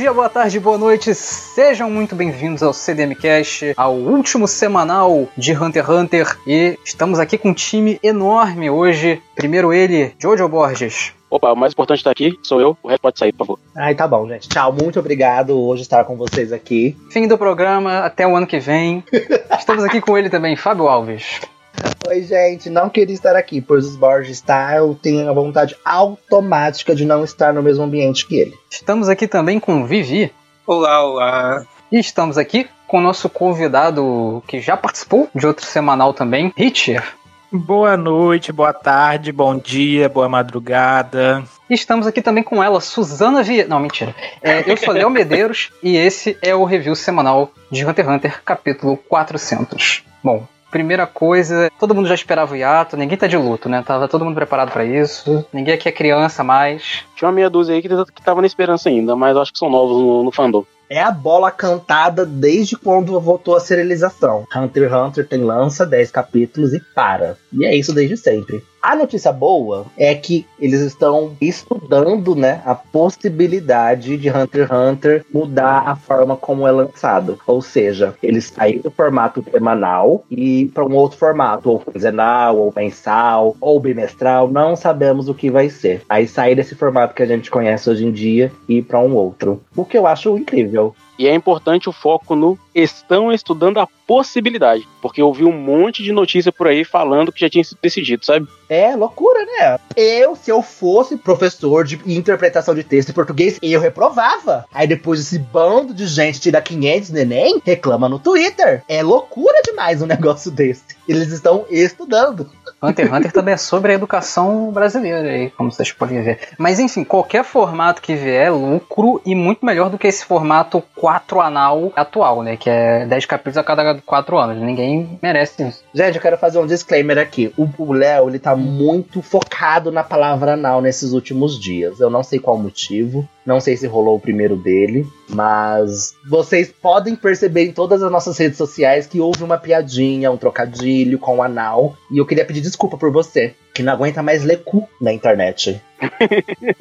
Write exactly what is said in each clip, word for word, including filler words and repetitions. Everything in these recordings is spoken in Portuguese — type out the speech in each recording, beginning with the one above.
dia, boa tarde, boa noite, sejam muito bem-vindos ao C D M Cast, ao último semanal de Hunter x Hunter, e estamos aqui com um time enorme hoje. Primeiro ele, Jojo Borges. Opa, o mais importante tá aqui, sou eu, o resto pode sair, por favor. Ai, tá bom, gente. Tchau, muito obrigado hoje estar com vocês aqui. Fim do programa, até o ano que vem. Estamos aqui com ele também, Fábio Alves. Oi, gente, não queria estar aqui, pois os Borges, tá? Eu tenho a vontade automática de não estar no mesmo ambiente que ele. Estamos aqui também com o Vivi. Olá, olá. E estamos aqui com o nosso convidado que já participou de outro semanal também, Richard. Boa noite, boa tarde, bom dia, boa madrugada. Estamos aqui também com ela, Suzana Vieira. Não, mentira. É, eu sou Léo Medeiros e esse é o review semanal de Hunter x Hunter, capítulo quatrocentos. Bom, primeira coisa, todo mundo já esperava o hiato, ninguém tá de luto, né? Tava todo mundo preparado pra isso, ninguém aqui é criança mais. Tinha uma meia dúzia aí que, que tava na esperança ainda, mas acho que são novos no, no fandom. É a bola cantada desde quando voltou a serialização. Hunter x Hunter tem lança dez capítulos e para. E é isso desde sempre. A notícia boa é que eles estão estudando, né, a possibilidade de Hunter x Hunter mudar a forma como é lançado. Ou seja, eles saíram do formato semanal e para um outro formato, ou quinzenal, ou mensal, ou bimestral, não sabemos o que vai ser. Aí sair desse formato que a gente conhece hoje em dia e ir para um outro. O que eu acho incrível. E é importante o foco no estão estudando a possibilidade, porque eu vi um monte de notícia por aí falando que já tinha sido decidido, sabe? É, loucura, né? Eu, se eu fosse professor de interpretação de texto em português, eu reprovava. Aí depois esse bando de gente tira quinhentos neném, reclama no Twitter. É loucura demais um negócio desse. Eles estão estudando. Hunter x Hunter também é sobre a educação brasileira aí, como vocês podem ver. Mas enfim, qualquer formato que vier é lucro e muito melhor do que esse formato quatro anal atual, né? Que é dez capítulos a cada quatro anos. Ninguém merece isso. Gente, eu quero fazer um disclaimer aqui. O Léo, ele tá muito focado na palavra anal nesses últimos dias. Eu não sei qual motivo. Não sei se rolou o primeiro dele, mas vocês podem perceber em todas as nossas redes sociais que houve uma piadinha, um trocadilho com o anal. E eu queria pedir desculpa por você, que não aguenta mais ler cu na internet.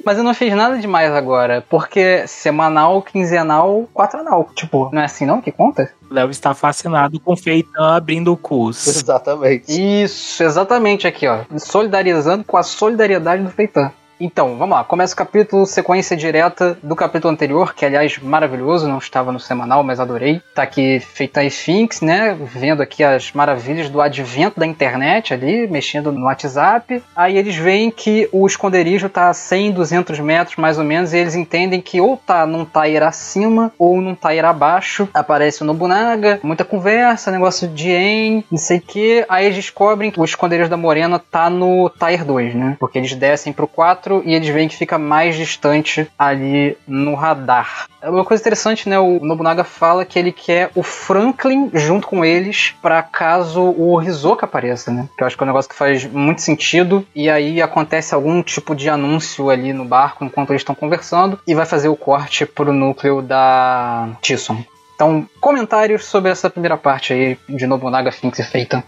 Mas eu não fiz nada demais agora, porque semanal, quinzenal, quatranal. Tipo, não é assim não que conta? Léo está fascinado com o Feitan abrindo o curso. Exatamente. Isso, exatamente aqui, ó. Solidarizando com a solidariedade do Feitan. Então, vamos lá, começa o capítulo, sequência direta do capítulo anterior, que aliás, maravilhoso, não estava no semanal, mas adorei. Tá aqui Feitan e Fhinks, né, vendo aqui as maravilhas do advento da internet ali, mexendo no WhatsApp. Aí eles veem que o esconderijo tá a cem, duzentos metros mais ou menos, e eles entendem que ou tá num tier acima, ou num tier abaixo. Aparece o Nobunaga, muita conversa, negócio de en, não sei o que. Aí eles descobrem que o esconderijo da Morena tá no tier dois, né, porque eles descem pro quatro, e eles veem que fica mais distante ali no radar. Uma coisa interessante, né? O Nobunaga fala que ele quer o Franklin junto com eles pra caso o Hisoka apareça, né? Que eu acho que é um negócio que faz muito sentido. E aí acontece algum tipo de anúncio ali no barco enquanto eles estão conversando e vai fazer o corte pro núcleo da Tisson. Então, comentários sobre essa primeira parte aí de Nobunaga, Fhinks e Feitan.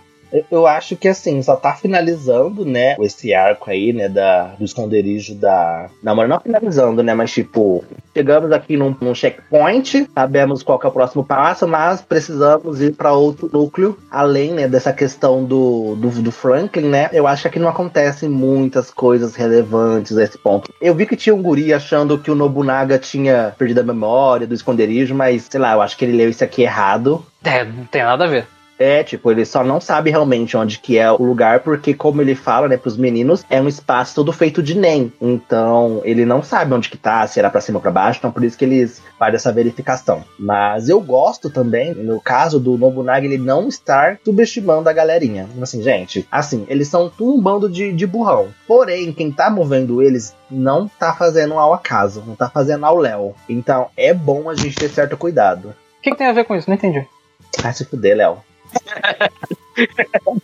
Eu acho que, assim, só tá finalizando, né, esse arco aí, né, da, do esconderijo da... Não, mas não finalizando, né, mas, tipo, chegamos aqui num, num checkpoint, sabemos qual que é o próximo passo, mas precisamos ir pra outro núcleo, além, né, dessa questão do, do, do Franklin, né. Eu acho que aqui não acontecem muitas coisas relevantes a esse ponto. Eu vi que tinha um guri achando que o Nobunaga tinha perdido a memória do esconderijo, mas, sei lá, eu acho que ele leu isso aqui errado. É, não tem nada a ver. É, tipo, ele só não sabe realmente onde que é o lugar, porque como ele fala, né, pros meninos, é um espaço todo feito de Nen. Então, ele não sabe onde que tá, se era pra cima ou pra baixo, então por isso que eles fazem essa verificação. Mas eu gosto também, no caso do Nobunaga, ele não estar subestimando a galerinha. Assim, gente, assim, eles são um bando de, de burrão. Porém, quem tá movendo eles não tá fazendo ao acaso, não tá fazendo ao Léo. Então, é bom a gente ter certo cuidado. O que, que tem a ver com isso? Não entendi. Ah, se fuder, Léo.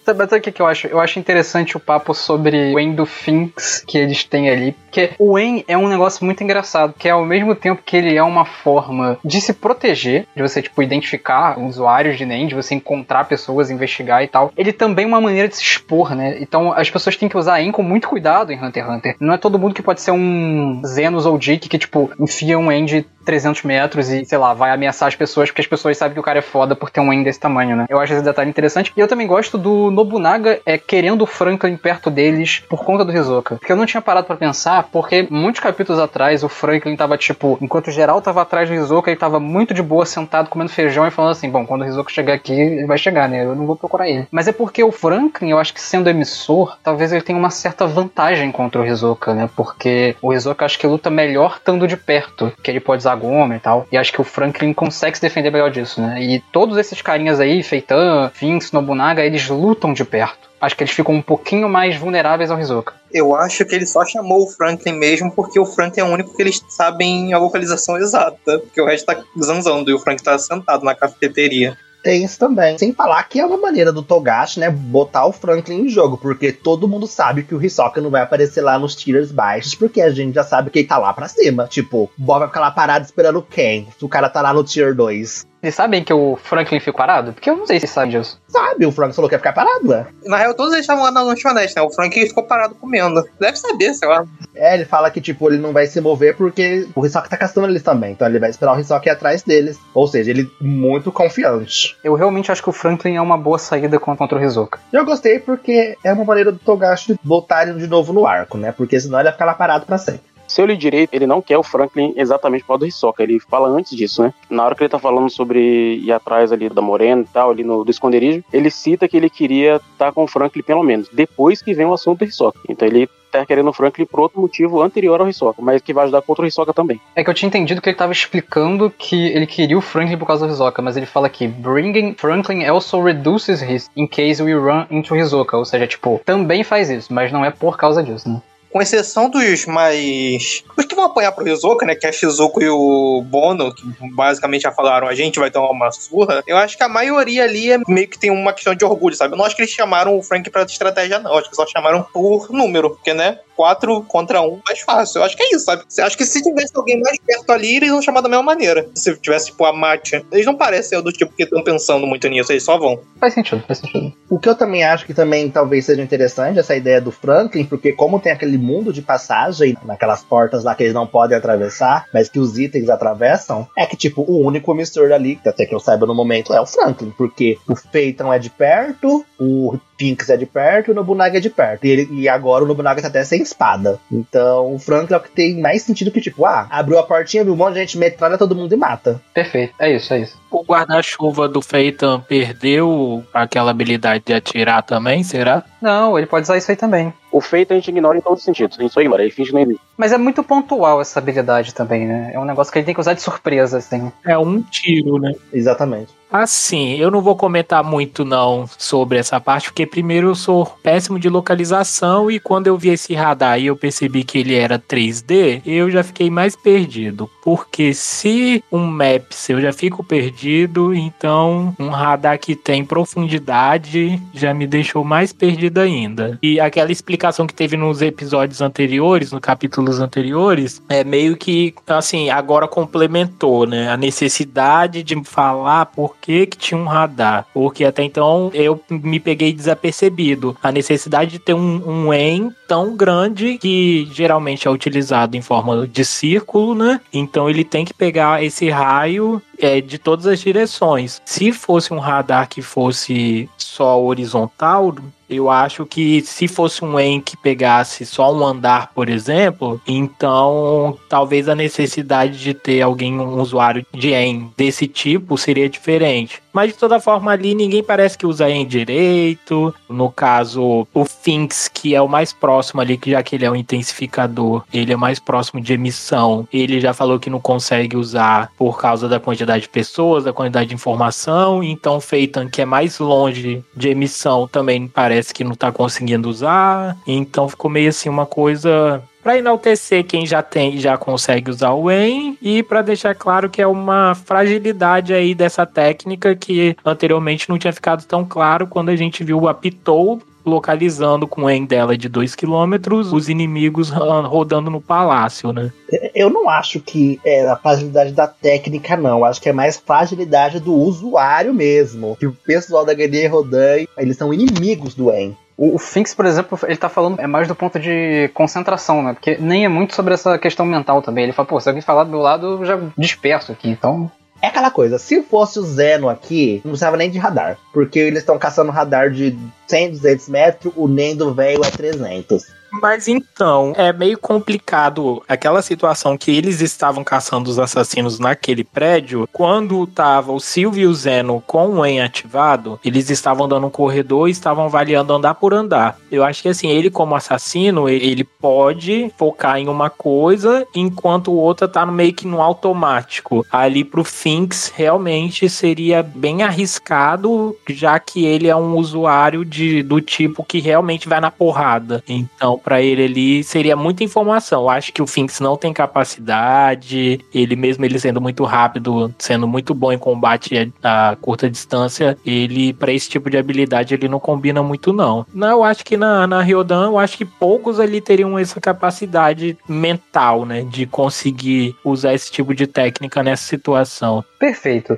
Sabe, sabe o que, que eu acho? Eu acho interessante o papo sobre o Endo Fhinks que eles têm ali, porque o En é um negócio muito engraçado, que é ao mesmo tempo que ele é uma forma de se proteger, de você, tipo, identificar usuários de Nen, de você encontrar pessoas, investigar e tal, ele também é uma maneira de se expor, né? Então as pessoas têm que usar En com muito cuidado em Hunter x Hunter. Não é todo mundo que pode ser um Zenos ou Dick que, tipo, enfia um En de trezentos metros e, sei lá, vai ameaçar as pessoas, porque as pessoas sabem que o cara é foda por ter um Endo desse tamanho, né? Eu acho esse detalhe interessante. E eu também gosto do Nobunaga é, querendo o Franklin perto deles por conta do Hisoka. Porque eu não tinha parado pra pensar, porque muitos capítulos atrás o Franklin tava, tipo, enquanto o Geralt tava atrás do Hisoka, ele tava muito de boa, sentado, comendo feijão e falando assim, bom, quando o Hisoka chegar aqui, ele vai chegar, né? Eu não vou procurar ele. Mas é porque o Franklin, eu acho que sendo emissor, talvez ele tenha uma certa vantagem contra o Hisoka, né? Porque o Hisoka acho que luta melhor estando de perto, que ele pode usar Gome e tal. E acho que o Franklin consegue se defender melhor disso, né? E todos esses carinhas aí, Feitan, Phinks, Nobunaga, eles lutam de perto. Acho que eles ficam um pouquinho mais vulneráveis ao Hisoka. Eu acho que ele só chamou o Franklin mesmo porque o Franklin é o único que eles sabem a localização exata, porque o resto tá zanzando e o Franklin tá sentado na cafeteria. Tem isso também. Sem falar que é uma maneira do Togashi, né, botar o Franklin em jogo, porque todo mundo sabe que o Hisoka não vai aparecer lá nos tiers baixos, porque a gente já sabe que ele tá lá pra cima. Tipo, o Bob vai ficar lá parado esperando quem? O cara tá lá no tier dois. Vocês sabem que o Franklin ficou parado? Porque eu não sei se sabe disso. Sabe, o Franklin falou que ia ficar parado, né? Na real, todos eles estavam lá na lanchonete, né? O Franklin ficou parado comendo. Deve saber, sei lá. É, ele fala que, tipo, ele não vai se mover porque o Hisoka tá castando eles também. Então ele vai esperar o Hisoka ir atrás deles. Ou seja, ele muito confiante. Eu realmente acho que o Franklin é uma boa saída contra o Hisoka. Eu gostei porque é uma maneira do Togashi botar ele de novo no arco, né? Porque senão ele ia ficar lá parado pra sempre. Se eu li direito, ele não quer o Franklin exatamente por causa do Hisoka. Ele fala antes disso, né? Na hora que ele tá falando sobre ir atrás ali da Morena e tal, ali no, do esconderijo, ele cita que ele queria estar com o Franklin pelo menos, depois que vem o assunto do Hisoka. Então ele tá querendo o Franklin por outro motivo anterior ao Hisoka, mas que vai ajudar contra o Hisoka também. É que eu tinha entendido que ele tava explicando que ele queria o Franklin por causa do Hisoka, mas ele fala que bringing Franklin also reduces risk in case we run into Hisoka. Ou seja, tipo, também faz isso, mas não é por causa disso, né? Com exceção dos mais... Os que vão apanhar pro Hisoka, né? Que é a Shizuko e o Bono, que basicamente já falaram, a gente vai tomar uma surra. Eu acho que a maioria ali é meio que tem uma questão de orgulho, sabe? Eu não acho que eles chamaram o Frank pra estratégia, não. Eu acho que só chamaram por número, porque, né? quatro contra um, mais fácil. Eu acho que é isso, sabe? Eu acho que se tivesse alguém mais perto ali, eles vão chamar da mesma maneira. Se tivesse, tipo, a Matcha. Eles não parecem do tipo que estão pensando muito nisso, eles só vão. Faz sentido, faz sentido. O que eu também acho que também talvez seja interessante, essa ideia do Franklin, porque como tem aquele mundo de passagem, naquelas portas lá que eles não podem atravessar, mas que os itens atravessam, é que, tipo, o único emissor ali, até que eu saiba no momento, é o Franklin, porque o Feitan é de perto, o Phinks é de perto e o Nobunaga é de perto. E, ele, e agora o Nobunaga tá até sem espada. Então o Franklin é o que tem mais sentido que, tipo, ah, abriu a portinha, viu um monte de gente, metralha todo mundo e mata. Perfeito, é isso, é isso. O guarda-chuva do Feitan perdeu aquela habilidade de atirar também, será? Não, ele pode usar isso aí também. O Feitan a gente ignora em todos os sentidos, a gente só ignora, ele finge que não existe. Mas é muito pontual essa habilidade também, né? É um negócio que ele tem que usar de surpresa, assim. É um tiro, né? Exatamente. Assim, eu não vou comentar muito não sobre essa parte, porque primeiro eu sou péssimo de localização e quando eu vi esse radar e eu percebi que ele era três D, eu já fiquei mais perdido, porque se um Maps eu já fico perdido, então um radar que tem profundidade já me deixou mais perdido ainda. E aquela explicação que teve nos episódios anteriores, nos capítulos anteriores, é meio que, assim, agora complementou, né, a necessidade de falar por que que tinha um radar, porque até então eu me peguei desapercebido. A necessidade de ter um, um E N tão grande, que geralmente é utilizado em forma de círculo, né? Então ele tem que pegar esse raio é, de todas as direções. Se fosse um radar que fosse só horizontal, eu acho que se fosse um E N que pegasse só um andar, por exemplo, então talvez a necessidade de ter alguém, um usuário de E N desse tipo seria diferente. Mas de toda forma ali ninguém parece que usa E N direito. No caso, o Phinks, que é o mais próximo ali, que já que ele é um intensificador, ele é mais próximo de emissão. Ele já falou que não consegue usar por causa da quantidade de pessoas, da quantidade de informação. Então o Feitan, que é mais longe de emissão, também parece que não tá conseguindo usar, então ficou meio assim uma coisa pra enaltecer quem já tem e já consegue usar o E N, e pra deixar claro que é uma fragilidade aí dessa técnica que anteriormente não tinha ficado tão claro quando a gente viu a Pitou localizando com o E N dela de dois quilômetros os inimigos rodando no palácio, né? Eu não acho que é a fragilidade da técnica, não. Acho que é mais fragilidade do usuário mesmo. Que o pessoal da G D Rodan, eles são inimigos do E N. O, o Fhinks, por exemplo, ele tá falando é mais do ponto de concentração, né? Porque nem é muito sobre essa questão mental também. Ele fala, pô, se alguém falar do meu lado, eu já disperso aqui, então... É aquela coisa, se fosse o Zeno aqui, não precisava nem de radar. Porque eles estão caçando radar de cem, duzentos metros, o Nen do velho é trezentos. Mas então, é meio complicado aquela situação que eles estavam caçando os assassinos naquele prédio. Quando tava o Silvio e o Zeno com o En ativado, eles estavam dando um corredor e estavam avaliando andar por andar. Eu acho que assim, ele como assassino, ele pode focar em uma coisa, enquanto o outro tá meio que no automático. Ali pro Fhinks realmente seria bem arriscado, já que ele é um usuário de, do tipo que realmente vai na porrada. Então pra ele ali seria muita informação. Eu acho que o Fhinks não tem capacidade. Ele mesmo, ele sendo muito rápido, sendo muito bom em combate a curta distância, ele pra esse tipo de habilidade ele não combina muito não. Não, eu acho que na, na Ryodan, eu acho que poucos ali teriam essa capacidade mental, né, de conseguir usar esse tipo de técnica nessa situação. Perfeito.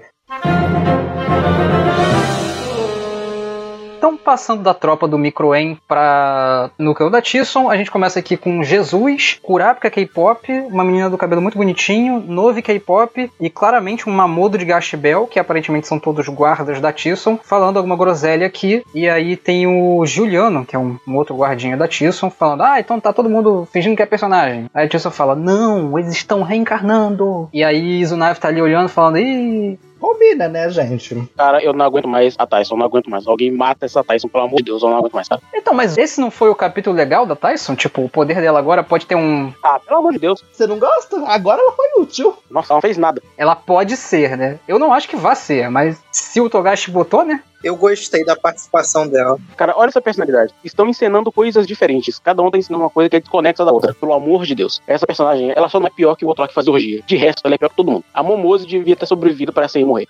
Então, passando da tropa do Micro-En para núcleo da Tisson, a gente começa aqui com Jesus, Kurapika K-pop, uma menina do cabelo muito bonitinho, Novi K-pop e claramente um mamodo de Gashbel, que aparentemente são todos guardas da Tisson, falando alguma groselha aqui. E aí tem o Juliano, que é um, um outro guardinha da Tisson, falando, ah, então tá todo mundo fingindo que é personagem. Aí a Tisson fala, não, eles estão reencarnando. E aí Izunave tá ali olhando, falando, ih... Combina, né, gente? Cara, eu não aguento mais a Tyson, não aguento mais. Alguém mata essa Tyson, pelo amor de Deus, eu não aguento mais, cara. Então, mas esse não foi o capítulo legal da Tyson? Tipo, o poder dela agora pode ter um... Ah, pelo amor de Deus. Você não gosta? Agora ela foi útil. Nossa, ela não fez nada. Ela pode ser, né? Eu não acho que vá ser, mas se o Togashi botou, né? Eu gostei da participação dela. Cara, olha essa personalidade. Estão encenando coisas diferentes. Cada um tá ensinando uma coisa que é desconexa da outra. Pelo amor de Deus. Essa personagem, ela só não é pior que o outro lá que faz orgia. De resto, ela é pior que todo mundo. A Momose devia ter sobrevivido para sem morrer.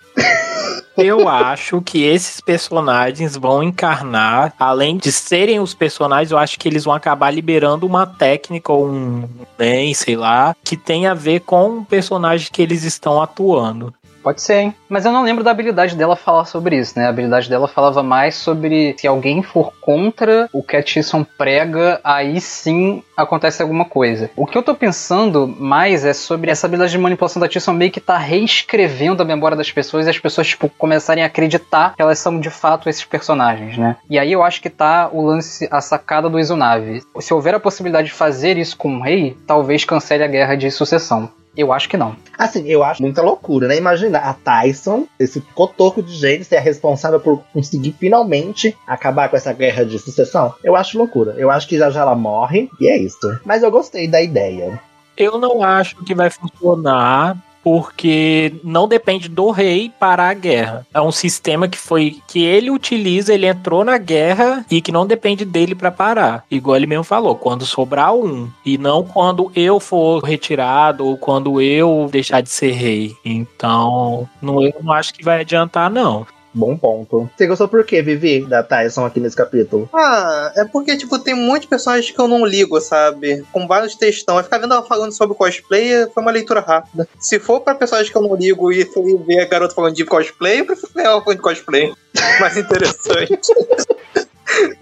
Eu acho que esses personagens vão encarnar, além de serem os personagens, eu acho que eles vão acabar liberando uma técnica ou um bem, sei lá, que tem a ver com o personagem que eles estão atuando. Pode ser, hein? Mas eu não lembro da habilidade dela falar sobre isso, né? A habilidade dela falava mais sobre se alguém for contra o que a Tisson prega, aí sim acontece alguma coisa. O que eu tô pensando mais é sobre essa habilidade de manipulação da Tisson meio que tá reescrevendo a memória das pessoas e as pessoas, tipo, começarem a acreditar que elas são de fato esses personagens, né? E aí eu acho que tá o lance, a sacada do Izunave. Se houver a possibilidade de fazer isso com o rei, talvez cancele a guerra de sucessão. Eu acho que não. Assim, eu acho muita loucura, né? Imagina a Tyson, esse cotoco de gente, ser a responsável por conseguir finalmente acabar com essa guerra de sucessão. Eu acho loucura. Eu acho que já já ela morre e é isso. Mas eu gostei da ideia. Eu não acho que vai funcionar, porque não depende do rei parar a guerra. É um sistema que foi que ele utiliza, ele entrou na guerra e que não depende dele para parar. Igual ele mesmo falou, quando sobrar um, e não quando eu for retirado ou quando eu deixar de ser rei. Então, não, eu não acho que vai adiantar, não. Bom ponto. Você gostou por quê, Vivi, da Tyson aqui nesse capítulo? Ah, é porque, tipo, tem muitos personagens que eu não ligo, sabe? Com vários textão. Vai ficar vendo ela falando sobre cosplay, foi uma leitura rápida. Se for pra personagens que eu não ligo e ver a garota falando de cosplay, eu prefiro ver ela falando de cosplay. Mais interessante.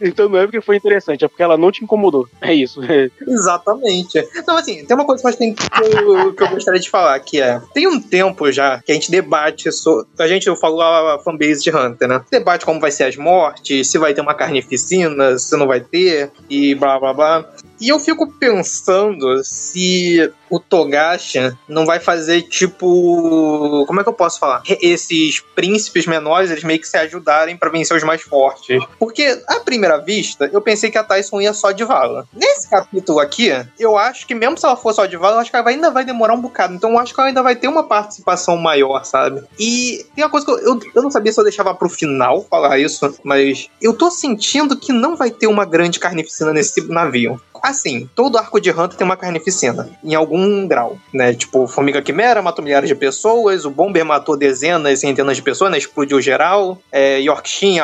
Então não é porque foi interessante, é porque ela não te incomodou. É isso. Exatamente. Então, assim, tem uma coisa que, tem que, eu, que eu gostaria de falar, que é... Tem um tempo já que a gente debate... So, a gente, eu falo a fanbase de Hunter, né? Debate como vai ser as mortes, se vai ter uma carnificina, se não vai ter, e blá, blá, blá. E eu fico pensando se o Togashi não vai fazer, tipo... Como é que eu posso falar? Esses príncipes menores, eles meio que se ajudarem pra vencer os mais fortes. Porque, à primeira vista, eu pensei que a Tyson ia só de vala. Nesse capítulo aqui, eu acho que mesmo se ela for só de vala, eu acho que ela ainda vai demorar um bocado. Então eu acho que ela ainda vai ter uma participação maior, sabe? E tem uma coisa que eu, eu, eu não sabia se eu deixava pro final falar isso, mas eu tô sentindo que não vai ter uma grande carnificina nesse navio. Assim, todo arco de Hunter tem uma carnificina, em algum grau, né? Tipo, Formiga Quimera matou milhares de pessoas, o Bomber matou dezenas, centenas de pessoas, né? Explodiu geral, é, Yorkshin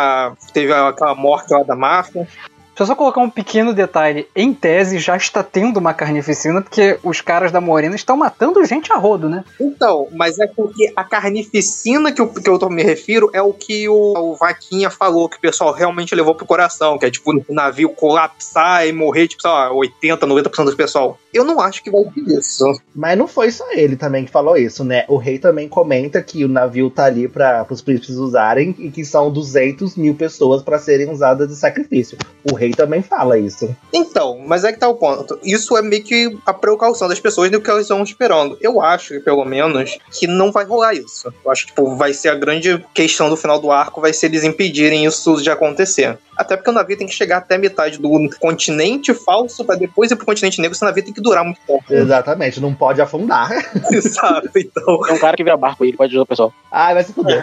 teve aquela morte lá da máfia. Se eu só colocar um pequeno detalhe, em tese já está tendo uma carnificina, porque os caras da Morena estão matando gente a rodo, né? Então, mas é porque a carnificina que eu, que eu me refiro é o que o, o Vaquinha falou, que o pessoal realmente levou pro coração, que é tipo o navio colapsar e morrer, tipo, sei lá, oitenta, noventa por cento do pessoal. Eu não acho que vai ter isso. Mas não foi só ele também que falou isso, né? O rei também comenta que o navio tá ali para os príncipes usarem e que são duzentas mil pessoas para serem usadas de sacrifício. O rei também fala isso. Então, mas é que tá o ponto. Isso é meio que a precaução das pessoas do que elas estão esperando. Eu acho, pelo menos, que não vai rolar isso. Eu acho que tipo, vai ser a grande questão do final do arco, vai ser eles impedirem isso de acontecer. Até porque o navio tem que chegar até metade do continente falso pra depois ir pro continente negro, senão o navio tem que durar muito tempo. Exatamente, não pode afundar. Exato, então. É um cara que vira barco aí, ele pode ajudar o pessoal. Ah, vai se fuder.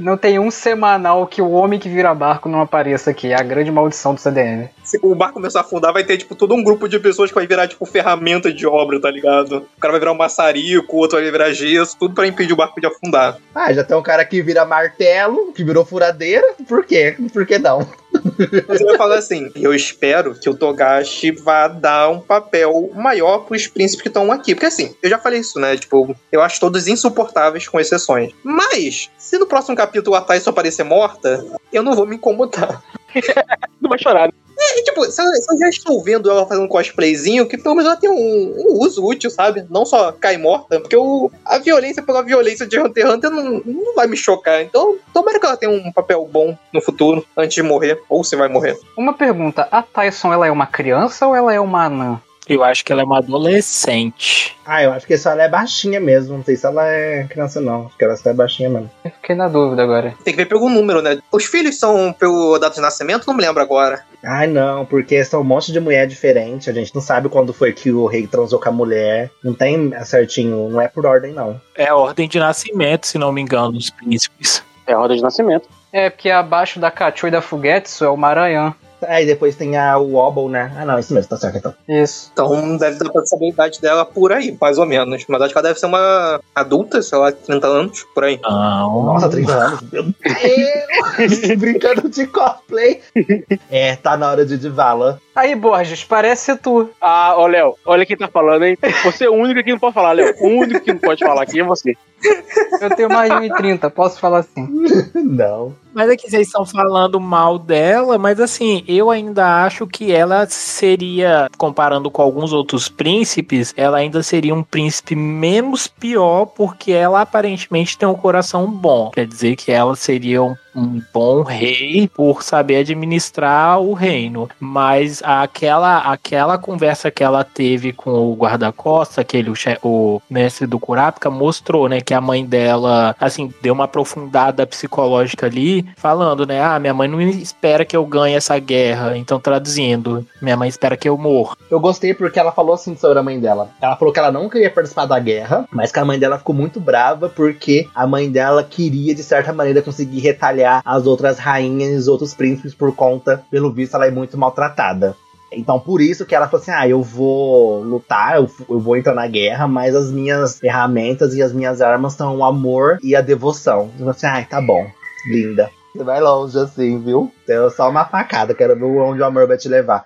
Não tem um semanal que o homem que vira barco não apareça aqui. É a grande maldição do C D M. Se o barco começar a afundar, vai ter, tipo, todo um grupo de pessoas que vai virar, tipo, ferramenta de obra, tá ligado? O cara vai virar um maçarico, o outro vai virar gesso, tudo pra impedir o barco de afundar. Ah, já tem um cara que vira martelo, que virou furadeira. Por quê? Por que não? Mas eu vou falar assim, eu espero que o Togashi vá dar um papel maior pros príncipes que estão aqui. Porque assim, eu já falei isso, né? Tipo, eu acho todos insuportáveis, com exceções. Mas, se no próximo capítulo a Thay só aparecer morta, eu não vou me incomodar. Não vai chorar, né? É, tipo, eu já estou vendo ela fazendo um cosplayzinho, que pelo menos ela tem um, um uso útil, sabe? Não só cai morta, porque o, a violência pela violência de Hunter x Hunter não, não vai me chocar. Então, tomara que ela tenha um papel bom no futuro, antes de morrer, ou se vai morrer. Uma pergunta, a Tyson, ela é uma criança ou ela é uma anã? Eu acho que ela é uma adolescente. Ah, eu acho que só ela é baixinha mesmo. Não sei se ela é criança, não. Acho que ela só é baixinha mesmo. Eu fiquei na dúvida agora. Tem que ver pelo número, né? Os filhos são pelo data de nascimento? Não me lembro agora. Ai, não. Porque são um monte de mulher diferente. A gente não sabe quando foi que o rei transou com a mulher. Não tem certinho. Não é por ordem, não. É ordem de nascimento, se não me engano, dos príncipes. É ordem de nascimento. É, porque abaixo da Kachou e da Fugetsu é o Maranhão. Aí depois tem a Wobble, né? Ah, não, isso mesmo, tá certo então. Isso. Então deve dar pra saber a idade dela por aí, mais ou menos. Mas acho que ela deve ser uma adulta, sei lá, trinta anos, por aí. Não. Nossa, trinta anos. Meu Deus! Brincando de cosplay. É, tá na hora de divala. Aí, Borges, parece ser tu. Ah, ô, Léo, olha quem tá falando, hein? Você é o único que não pode falar, Léo. O único que não pode falar aqui é você. Eu tenho mais de um e trinta, posso falar assim? Não. Mas é que vocês estão falando mal dela, mas assim, eu ainda acho que ela seria, comparando com alguns outros príncipes, ela ainda seria um príncipe menos pior, porque ela aparentemente tem um coração bom. Quer dizer que ela seria um, um bom rei por saber administrar o reino. Mas aquela, aquela conversa que ela teve com o guarda-costas, aquele, o, che- o mestre do Kurapika, mostrou, né, que a mãe dela, assim, deu uma aprofundada psicológica ali, falando, né, ah, minha mãe não espera que eu ganhe essa guerra, então traduzindo, minha mãe espera que eu morra. Eu gostei porque ela falou assim sobre a mãe dela, ela falou que ela não queria participar da guerra, mas que a mãe dela ficou muito brava porque a mãe dela queria, de certa maneira, conseguir retalhar as outras rainhas e os outros príncipes por conta, pelo visto, ela é muito maltratada. Então por isso que ela falou assim, ah, eu vou lutar, eu, eu vou entrar na guerra, mas as minhas ferramentas e as minhas armas são o amor e a devoção. Eu falei assim, ah, tá bom, linda, você vai longe assim, viu? Então só uma facada, quero ver onde o amor vai te levar.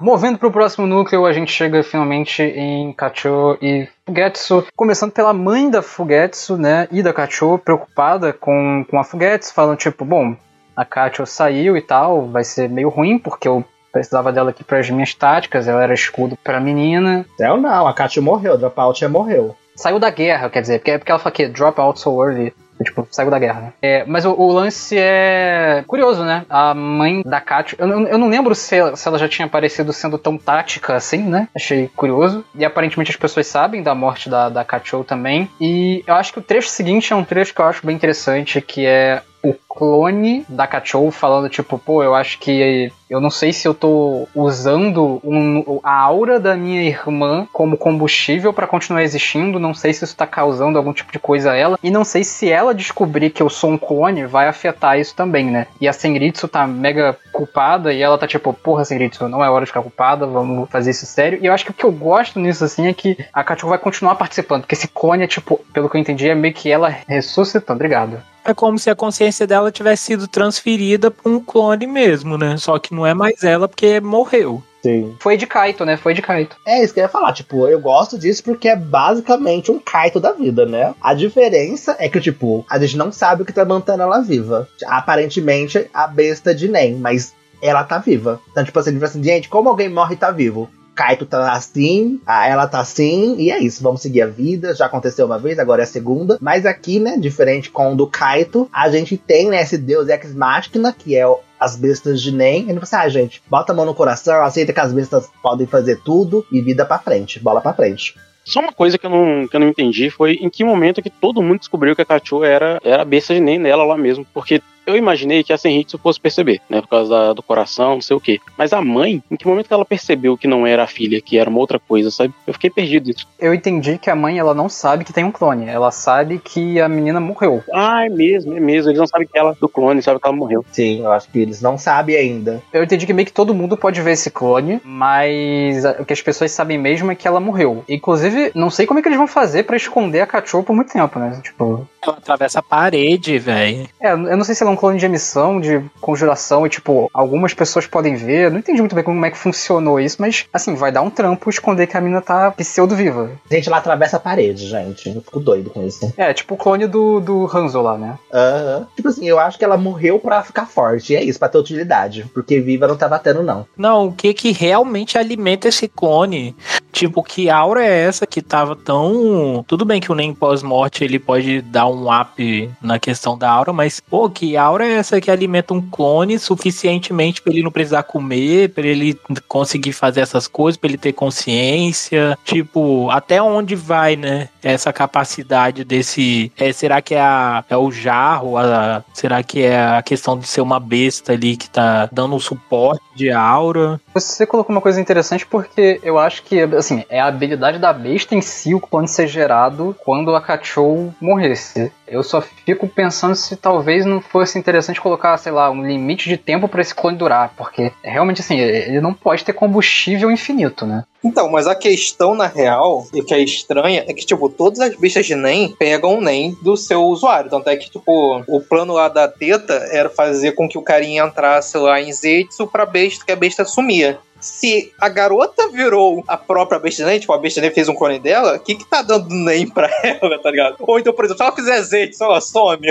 Movendo pro próximo núcleo, a gente chega finalmente em Kachou e Fugetsu, começando pela mãe da Fugetsu, né, e da Kachou, preocupada com, com a Fugetsu, falando tipo, bom, a Kachou saiu e tal, vai ser meio ruim, porque eu precisava dela aqui para as minhas táticas, ela era escudo pra menina. Eu não, a Kachou morreu, a Dropout já morreu. Saiu da guerra, quer dizer, porque, porque ela fala que Dropout so early, tipo, saiu da guerra, né? É, mas o, o lance é curioso, né? A mãe da Kachou, eu, eu não lembro se ela, se ela já tinha aparecido sendo tão tática assim, né? Achei curioso. E aparentemente as pessoas sabem da morte da, da Kachou também. E eu acho que o trecho seguinte é um trecho que eu acho bem interessante, que é o clone da Kachou falando tipo, pô, eu acho que eu não sei se eu tô usando um, a aura da minha irmã como combustível pra continuar existindo, não sei se isso tá causando algum tipo de coisa a ela, e não sei se ela descobrir que eu sou um clone vai afetar isso também, né? E a Senritsu tá mega culpada, e ela tá tipo, porra, Senritsu, não é hora de ficar culpada, vamos fazer isso sério. E eu acho que o que eu gosto nisso assim é que a Kachou vai continuar participando, porque esse clone é tipo, pelo que eu entendi, é meio que ela ressuscitando, obrigado. é como se a consciência dela tivesse sido transferida para um clone mesmo, né? Só que não é mais ela porque morreu. Sim. Foi de Kaito, né? Foi de Kaito. É isso que eu ia falar, tipo, eu gosto disso porque é basicamente um Kaito da vida, né? A diferença é que, tipo, a gente não sabe o que tá mantendo ela viva. Aparentemente, a besta de Nen, mas ela tá viva. Então, tipo assim, ele fala assim, gente, como alguém morre e tá vivo? Kaito tá assim, ela tá assim, e é isso, vamos seguir a vida, já aconteceu uma vez, agora é a segunda. Mas aqui, né, diferente com o do Kaito, a gente tem, né, esse deus ex machina, que é o as bestas de Nen, ele fala assim, ah, gente, bota a mão no coração, aceita que as bestas podem fazer tudo e vida pra frente, bola pra frente. Só uma coisa que eu não, que eu não entendi foi em que momento que todo mundo descobriu que a Kachou era, era a besta de Nen dela lá mesmo, porque eu imaginei que a Senritsu fosse perceber, né, por causa da, do coração, não sei o quê. Mas a mãe, em que momento que ela percebeu que não era a filha, que era uma outra coisa, sabe? Eu fiquei perdido nisso. Eu entendi que a mãe, ela não sabe que tem um clone. Ela sabe que a menina morreu. Ah, é mesmo, é mesmo. Eles não sabem que ela, do clone, sabe que ela morreu. Sim, eu acho que eles não sabem ainda. Eu entendi que meio que todo mundo pode ver esse clone, mas o que as pessoas sabem mesmo é que ela morreu. Inclusive, não sei como é que eles vão fazer pra esconder a Kachou por muito tempo, né? Tipo... Ela atravessa a parede, velho. É, eu não sei se ela é um clone de emissão, de conjuração, e tipo, algumas pessoas podem ver. Eu não entendi muito bem como é que funcionou isso, mas assim, vai dar um trampo esconder que a mina tá pseudo-viva. Gente, ela atravessa a parede, gente. Eu fico doido com isso. É, tipo o clone do, do Hanzo lá, né? Aham. Uhum. Tipo assim, eu acho que ela morreu pra ficar forte, e é isso, pra ter utilidade, porque viva não tá batendo, não. Não, o que que realmente alimenta esse clone? Tipo, que aura é essa que tava tão... Tudo bem que o Nen pós-morte, ele pode dar um up na questão da aura, mas, pô, que a aura é essa que alimenta um clone suficientemente pra ele não precisar comer, pra ele conseguir fazer essas coisas, pra ele ter consciência, tipo, até onde vai, né, essa capacidade desse, é, será que é, a, é o jarro, a, será que é a questão de ser uma besta ali que tá dando um suporte de aura? Você colocou uma coisa interessante porque eu acho que, assim, é a habilidade da besta em si o clone ser gerado quando a Kachou morresse. Eu só fico pensando se talvez não fosse interessante colocar, sei lá, um limite de tempo pra esse clone durar, porque realmente, assim, ele não pode ter combustível infinito, né? Então, mas a questão, na real, e o que é estranha, é que, tipo, todas as bestas de Nen pegam o Nen do seu usuário. Tanto é que, tipo, o plano lá da teta era fazer com que o carinha entrasse lá em Zetsu pra besta, que a besta sumia. Se a garota virou a própria besta de Nen, tipo, a besta de Nen fez um clone dela, o que que tá dando Nen pra ela, tá ligado? Ou então, por exemplo, se ela fizer Zetsu, ela some.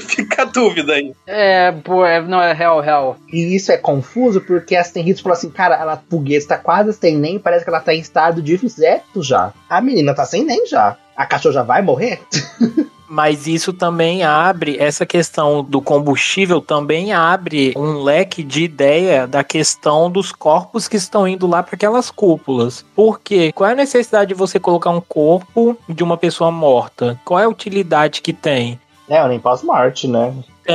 Fica a dúvida aí. É, pô, é, não, é real, real. E isso é confuso, porque a Senritsu falou assim, cara, ela Fugetsu tá quase sem Nen, parece que ela tá em estado de Fugetsu já. A menina tá sem Nen já. A cachorra já vai morrer? Mas isso também abre, essa questão do combustível também abre um leque de ideia da questão dos corpos que estão indo lá para aquelas cúpulas. Por quê? Qual é a necessidade de você colocar um corpo de uma pessoa morta? Qual é a utilidade que tem? É, eu nem posso morte, né?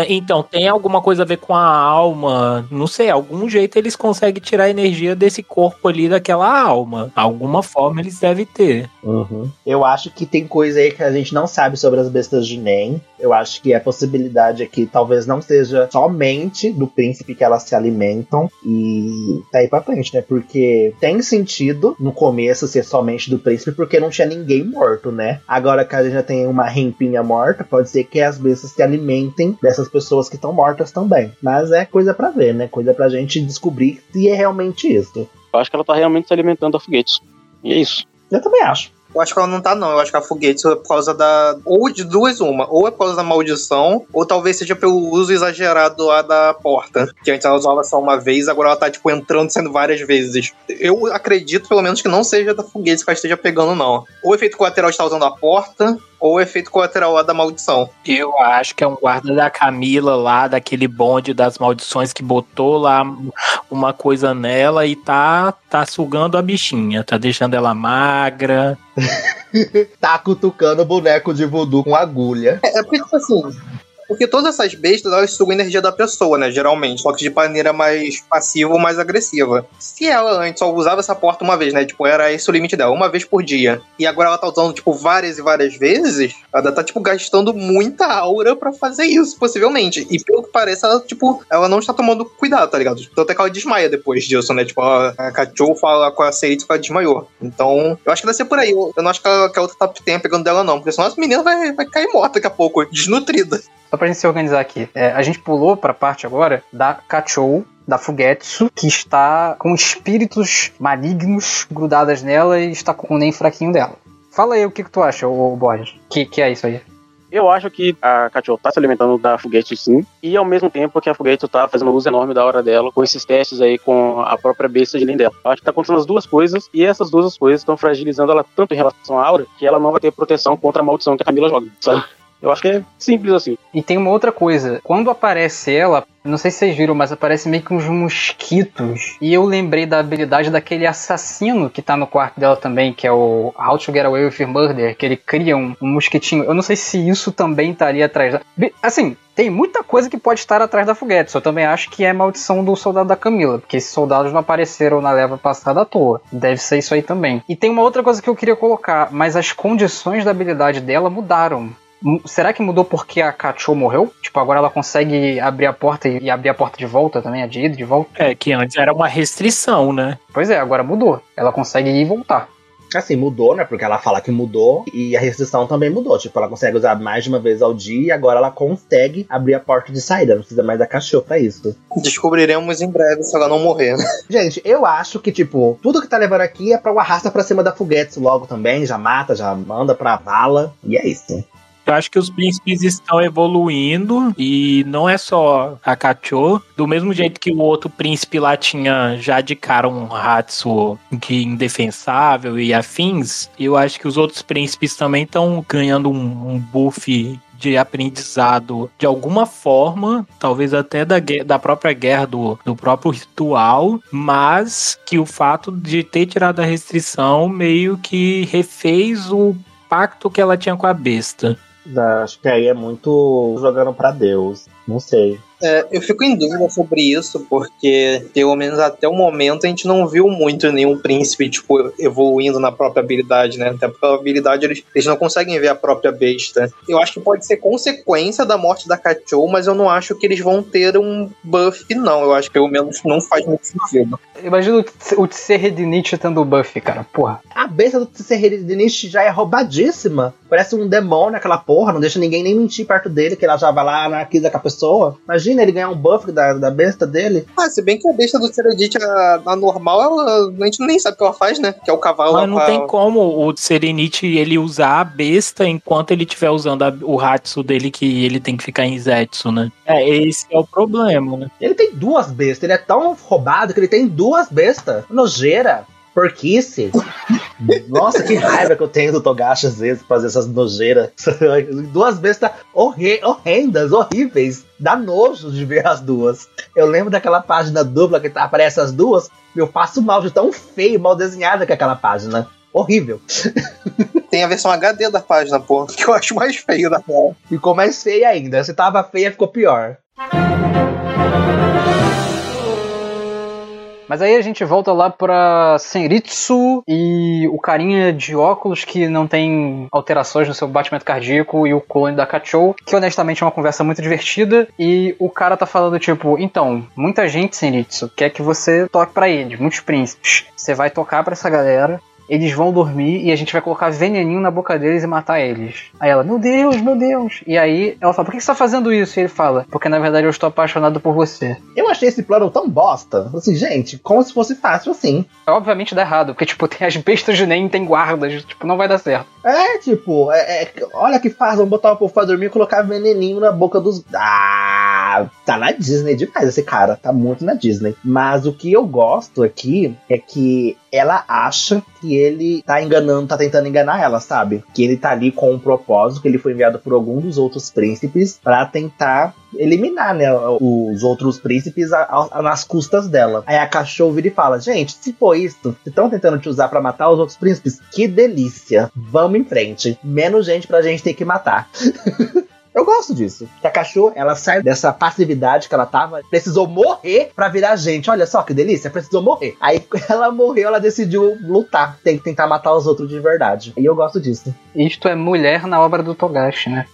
Então, tem alguma coisa a ver com a alma, não sei, algum jeito eles conseguem tirar a energia desse corpo ali daquela alma, alguma forma eles devem ter. Uhum. Eu acho que tem coisa aí que a gente não sabe sobre as bestas de Nen, eu acho que a possibilidade aqui talvez não seja somente do príncipe que elas se alimentam e tá aí pra frente, né, porque tem sentido no começo ser somente do príncipe porque não tinha ninguém morto, né, agora que a gente já tem uma rempinha morta, pode ser que as bestas se alimentem dessa essas pessoas que estão mortas também. Mas é coisa pra ver, né? Coisa pra gente descobrir se é realmente isso. Eu acho que ela tá realmente se alimentando a Fugetsu. E é isso. Eu também acho. Eu acho que ela não tá, não. Eu acho que a Fugetsu é por causa da... Ou de duas, uma. Ou é por causa da maldição, ou talvez seja pelo uso exagerado lá da porta. Que antes ela usava só uma vez, agora ela tá, tipo, entrando e saindo várias vezes. Eu acredito, pelo menos, que não seja da Fugetsu que ela esteja pegando, não. Ou o efeito colateral está usando a porta, ou o efeito colateral lá da maldição. Eu acho que é um guarda da Camila lá, daquele bonde das maldições que botou lá uma coisa nela e tá, tá sugando a bichinha, tá deixando ela magra. Tá cutucando o boneco de voodoo com agulha. É, é porque, tipo assim, porque todas essas bestas, elas sugam a energia da pessoa, né, geralmente, só que de maneira mais passiva ou mais agressiva. Se ela antes só usava essa porta uma vez, né, tipo, era esse o limite dela, uma vez por dia, e agora ela tá usando, tipo, várias e várias vezes, ela tá, tipo, gastando muita aura pra fazer isso, possivelmente, e pelo que parece, ela, tipo, ela não está tomando cuidado, tá ligado? Tanto é que ela desmaia depois disso, né, tipo, a, a Kachou fala com a Senritsu que ela desmaiou. Então, eu acho que deve ser por aí, eu não acho que a, que a outra tá pegando dela, não, porque senão essa menina vai, vai cair morta daqui a pouco, desnutrida. Só pra gente se organizar aqui. É, a gente pulou pra parte agora da Kachou, da Fugetsu, que está com espíritos malignos grudadas nela e está com o Nen fraquinho dela. Fala aí o que, que tu acha, ô, ô Borges. Que, que é isso aí? Eu acho que a Kachou tá se alimentando da Fugetsu, sim. E ao mesmo tempo que a Fugetsu tá fazendo uso enorme da hora dela com esses testes aí com a própria besta de Nen dela. Eu acho que tá acontecendo as duas coisas e essas duas coisas estão fragilizando ela tanto em relação à aura que ela não vai ter proteção contra a maldição que a Camila joga, sabe? Eu acho que é simples assim. E tem uma outra coisa. Quando aparece ela, não sei se vocês viram, mas aparece meio que uns mosquitos. E eu lembrei da habilidade daquele assassino que tá no quarto dela também, que é o How to Get Away with Murder, que ele cria um, um mosquitinho. Eu não sei se isso também tá ali atrás da... Assim, tem muita coisa que pode estar atrás da Fugetsu. Eu também acho que é maldição do soldado da Camila, porque esses soldados não apareceram na leva passada à toa. Deve ser isso aí também. E tem uma outra coisa que eu queria colocar, mas as condições da habilidade dela mudaram. Será que mudou porque a Kachou morreu? Tipo, agora ela consegue abrir a porta e abrir a porta de volta também, a de ida de volta? É, que antes era uma restrição, né? Pois é, agora mudou. Ela consegue ir e voltar. Assim, mudou, né? Porque ela fala que mudou e a restrição também mudou. Tipo, ela consegue usar mais de uma vez ao dia e agora ela consegue abrir a porta de saída. Não precisa mais da Kachou pra isso. Descobriremos em breve se ela não morrer, né? Gente, eu acho que, tipo, tudo que tá levando aqui é pra o arrasta pra cima da Fugetsu logo também. Já mata, já manda pra vala. E é isso. Eu acho que os príncipes estão evoluindo e não é só a Kachou. Do mesmo jeito que o outro príncipe lá tinha já de cara um Hatsu de indefensável e afins, eu acho que os outros príncipes também estão ganhando um, um buff de aprendizado de alguma forma, talvez até da, da própria guerra, do, do próprio ritual, mas que o fato de ter tirado a restrição meio que refez o pacto que ela tinha com a besta. Acho que aí é muito jogando pra Deus, não sei. É, eu fico em dúvida sobre isso, porque pelo menos até o momento a gente não viu muito nenhum príncipe tipo, evoluindo na própria habilidade, né? Até porque a habilidade eles, eles não conseguem ver a própria besta. Eu acho que pode ser consequência da morte da Kachou, mas eu não acho que eles vão ter um buff, não. Eu acho que pelo menos não faz muito sentido. Imagina o Tserriednich tendo buff, cara, porra. A besta do Tserriednich já é roubadíssima. Parece um demônio aquela porra, não deixa ninguém nem mentir perto dele, que ela já vai lá, anarquiza com a pessoa. Imagina ele ganhar um buff da, da besta dele. Ah, se bem que a besta do Tserriednich, a, a normal, ela, a gente nem sabe o que ela faz, né? Que é o cavalo. Mas não pra... tem como o Tserriednich ele usar a besta enquanto ele estiver usando a, o Hatsu dele, que ele tem que ficar em Zetsu, né? É, esse é o problema, né? Ele tem duas bestas, ele é tão roubado que ele tem duas bestas. Nojeira. Porquice. Nossa, que raiva que eu tenho do Togashi às vezes, fazer essas nojeiras. Duas bestas horre- horrendas, horríveis. Dá nojo de ver as duas. Eu lembro daquela página dupla que aparece as duas, eu passo mal de tão feio, mal desenhada que é aquela página. Horrível. Tem a versão H D da página, pô, que eu acho mais feio da cara. Ficou mais feia ainda. Se tava feia, ficou pior. Mas aí a gente volta lá pra Senritsu e o carinha de óculos que não tem alterações no seu batimento cardíaco e o clone da Kachou, que honestamente é uma conversa muito divertida. E o cara tá falando tipo, então, muita gente, Senritsu, quer que você toque pra eles, muitos príncipes. Você vai tocar pra essa galera, eles vão dormir e a gente vai colocar veneninho na boca deles e matar eles. Aí ela, meu Deus, meu Deus. E aí ela fala, por que você tá fazendo isso? E ele fala, porque na verdade eu estou apaixonado por você. Eu achei esse plano tão bosta. Assim, gente, como se fosse fácil assim. Obviamente dá errado, porque tipo, tem as bestas de Nen, tem guardas, tipo, não vai dar certo. É, tipo, é, é, olha que fácil, vamos botar o povo pra dormir e colocar veneninho na boca dos... Ah, tá na Disney demais esse cara, tá muito na Disney. Mas o que eu gosto aqui é que ela acha que ele tá enganando, tá tentando enganar ela, sabe? Que ele tá ali com um propósito, que ele foi enviado por algum dos outros príncipes pra tentar eliminar, né, os outros príncipes a, a, nas custas dela. Aí a Kachou vira e fala, gente, se for isso, se estão tentando te usar pra matar os outros príncipes, que delícia, vamos em frente. Menos gente pra gente ter que matar. Eu gosto disso. Que a Kachou, ela sai dessa passividade que ela tava, precisou morrer pra virar gente. Olha só que delícia, precisou morrer. Aí ela morreu, ela decidiu lutar. Tem que tentar matar os outros de verdade. E eu gosto disso. Isto é mulher na obra do Togashi, né?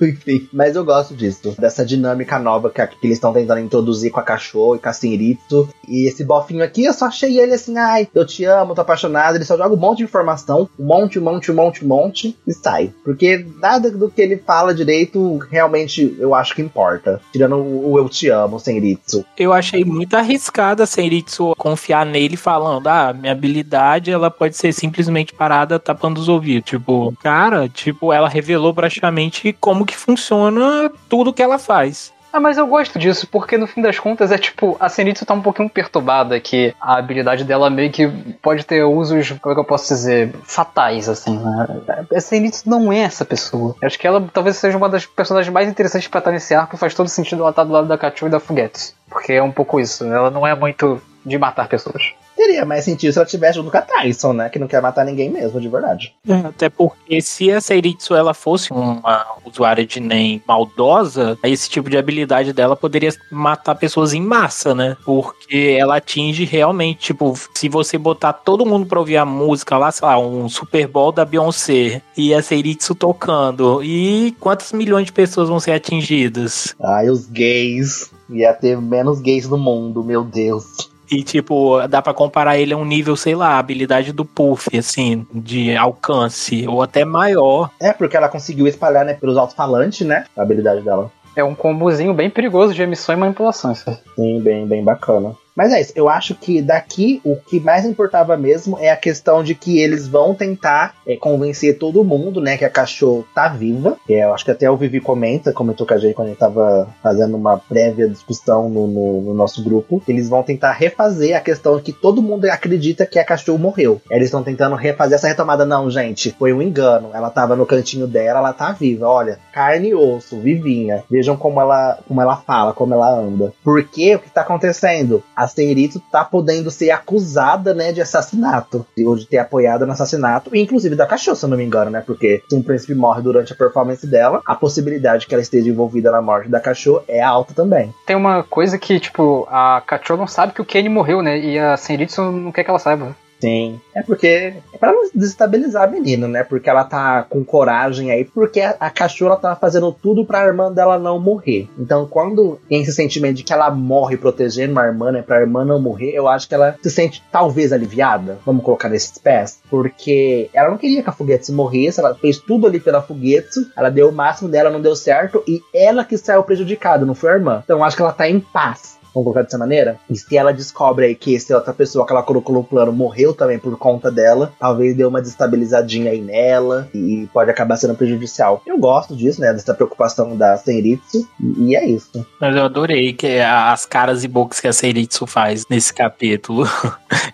Enfim, mas eu gosto disso. Dessa dinâmica nova que, que eles estão tentando introduzir com a Kachou e com a Senritsu. E esse bofinho aqui, eu só achei ele assim, ai, eu te amo, tô apaixonado. Ele só joga um monte de informação, um monte, um monte, um monte, um monte e sai. Porque nada do que ele fala direito realmente, eu acho que importa. Tirando o eu te amo, Senritsu. Eu achei muito arriscada a Senritsu confiar nele falando, ah, minha habilidade ela pode ser simplesmente parada tapando os ouvidos. Tipo, cara, tipo, ela revelou praticamente como que funciona tudo que ela faz. Ah, mas eu gosto disso, porque no fim das contas é tipo, a Senritsu tá um pouquinho perturbada, que a habilidade dela meio que pode ter usos, como é que eu posso dizer, fatais, assim, né? A Senritsu não é essa pessoa. Eu acho que ela talvez seja uma das personagens mais interessantes pra estar nesse arco, faz todo sentido ela estar do lado da Kachou e da Fugetsu, porque é um pouco isso, ela não é muito de matar pessoas. Teria mais sentido se ela tivesse junto com a Tisson, né? Que não quer matar ninguém mesmo, de verdade. É, até porque se a Senritsu ela fosse uma usuária de Nen maldosa, esse tipo de habilidade dela poderia matar pessoas em massa, né? Porque ela atinge realmente, tipo, se você botar todo mundo pra ouvir a música lá, sei lá, um Super Bowl da Beyoncé e a Senritsu tocando, e quantos milhões de pessoas vão ser atingidas? Ai, os gays. Ia ter menos gays no mundo, meu Deus. E, tipo, dá pra comparar ele a um nível, sei lá, a habilidade do Puff, assim, de alcance, ou até maior. É, porque ela conseguiu espalhar, né, pelos alto-falantes, né, a habilidade dela. É um combozinho bem perigoso de emissão e manipulação, isso. Sim, bem, bem bacana. Mas é isso, eu acho que daqui o que mais importava mesmo é a questão de que eles vão tentar é, convencer todo mundo, né, que a Kachou tá viva. É, eu acho que até o Vivi comenta, comentou com a gente quando a gente tava fazendo uma prévia discussão no, no, no nosso grupo. Eles vão tentar refazer a questão de que todo mundo acredita que a Kachou morreu. Eles estão tentando refazer essa retomada. Não, gente, foi um engano. Ela tava no cantinho dela, ela tá viva. Olha, carne e osso, vivinha. Vejam como ela, como ela fala, como ela anda. Porque o que tá acontecendo? A A Senritsu tá podendo ser acusada, né, de assassinato, ou de ter apoiado no assassinato, inclusive da Kachou, se eu não me engano, né, porque se um príncipe morre durante a performance dela, a possibilidade que ela esteja envolvida na morte da Kachou é alta também. Tem uma coisa que, tipo, a Kachou não sabe que o Kenny morreu, né, e a Senritsu não quer que ela saiba. Sim, é porque é pra não desestabilizar a menina, né, porque ela tá com coragem aí, porque a Kachou tá fazendo tudo pra irmã dela não morrer. Então quando tem esse sentimento de que ela morre protegendo uma irmã, né, pra irmã não morrer, eu acho que ela se sente talvez aliviada, vamos colocar nesses pés, porque ela não queria que a Fugetsu morresse, ela fez tudo ali pela Fugetsu, ela deu o máximo dela, não deu certo, e ela que saiu prejudicada, não foi a irmã. Então eu acho que ela tá em paz. Vamos colocar dessa maneira? E se ela descobre aí que essa outra pessoa que ela colocou no plano morreu também por conta dela, talvez dê uma desestabilizadinha aí nela e pode acabar sendo prejudicial. Eu gosto disso, né? Dessa preocupação da Senritsu, e é isso. Mas eu adorei que as caras e bocas que a Senritsu faz nesse capítulo.